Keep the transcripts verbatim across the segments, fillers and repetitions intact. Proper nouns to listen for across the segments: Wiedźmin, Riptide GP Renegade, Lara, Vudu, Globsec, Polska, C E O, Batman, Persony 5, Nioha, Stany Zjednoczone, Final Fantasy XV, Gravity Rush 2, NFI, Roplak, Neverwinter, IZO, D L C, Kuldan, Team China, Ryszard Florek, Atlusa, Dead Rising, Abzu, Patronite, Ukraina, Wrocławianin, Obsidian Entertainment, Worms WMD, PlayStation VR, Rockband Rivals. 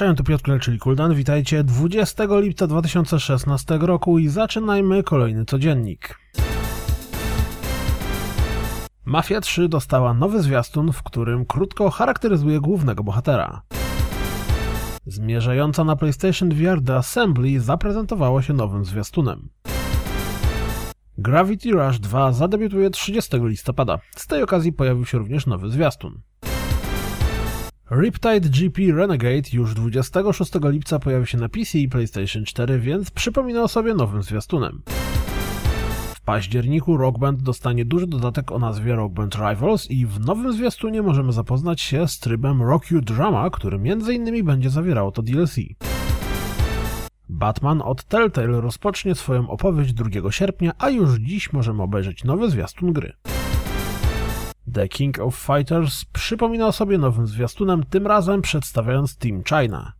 Opuszczają to Piotr Kler, czyli Kuldan. Witajcie dwudziestego lipca dwa tysiące szesnastego roku i zaczynajmy kolejny codziennik. Mafia trzy dostała nowy zwiastun, w którym krótko charakteryzuje głównego bohatera. Zmierzająca na PlayStation V R The Assembly zaprezentowała się nowym zwiastunem. Gravity Rush dwa zadebiutuje trzydziestego listopada. Z tej okazji pojawił się również nowy zwiastun. Riptide G P Renegade już dwudziestego szóstego lipca pojawi się na P C i PlayStation cztery, więc przypomina o sobie nowym zwiastunem. W październiku Rockband dostanie duży dodatek o nazwie Rockband Rivals i w nowym zwiastunie możemy zapoznać się z trybem Rock You Drama, który między innymi będzie zawierało to D L C. Batman od Telltale rozpocznie swoją opowieść drugiego sierpnia, a już dziś możemy obejrzeć nowy zwiastun gry. The King of Fighters przypomina o sobie nowym zwiastunem, tym razem przedstawiając Team China.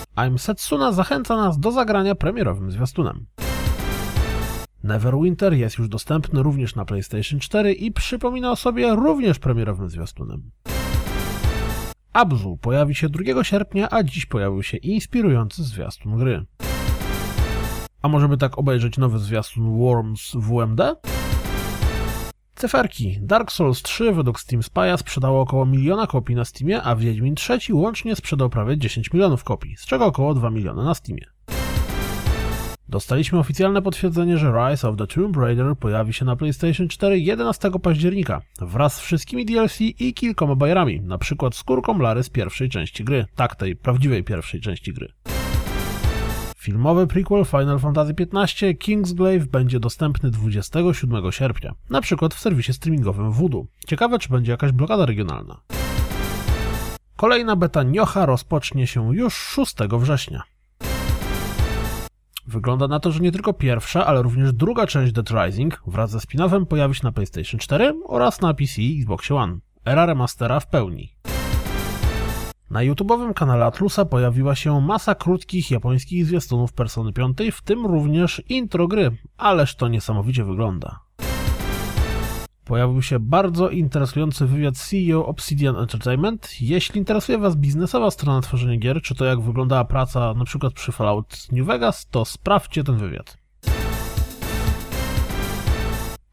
I am Setsuna zachęca nas do zagrania premierowym zwiastunem. Neverwinter jest już dostępny również na PlayStation cztery i przypomina o sobie również premierowym zwiastunem. Abzu pojawi się drugiego sierpnia, a dziś pojawił się inspirujący zwiastun gry. A możemy tak obejrzeć nowy zwiastun Worms W M D? Cyferki. Dark Souls trzy według Steam Spaja sprzedało około miliona kopii na Steamie, a Wiedźmin trzy łącznie sprzedał prawie dziesięć milionów kopii, z czego około dwa miliony na Steamie. Dostaliśmy oficjalne potwierdzenie, że Rise of the Tomb Raider pojawi się na PlayStation cztery jedenastego października wraz z wszystkimi D L C i kilkoma bajerami, np. skórką Lary z pierwszej części gry, tak tej prawdziwej pierwszej części gry. Filmowy prequel Final Fantasy piętnaście King's Glaive będzie dostępny dwudziestego siódmego sierpnia, np. w serwisie streamingowym Vudu. Ciekawe, czy będzie jakaś blokada regionalna. Kolejna beta Nioha rozpocznie się już szóstego września. Wygląda na to, że nie tylko pierwsza, ale również druga część Dead Rising wraz ze spin-offem pojawi się na PlayStation cztery oraz na P C i Xbox One. Era remastera w pełni. Na YouTube'owym kanale Atlusa pojawiła się masa krótkich japońskich zwiastunów Persony pięć, w tym również intro gry, ależ to niesamowicie wygląda. Pojawił się bardzo interesujący wywiad C E O Obsidian Entertainment. Jeśli interesuje Was biznesowa strona tworzenia gier, czy to jak wyglądała praca np. przy Fallout New Vegas, to sprawdźcie ten wywiad.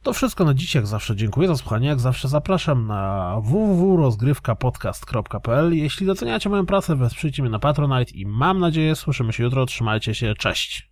To wszystko na dziś, jak zawsze dziękuję za słuchanie, jak zawsze zapraszam na w w w kropka rozgrywkapodcast kropka p l. Jeśli doceniacie moją pracę, wesprzyjcie mnie na Patronite i mam nadzieję słyszymy się jutro, trzymajcie się, cześć!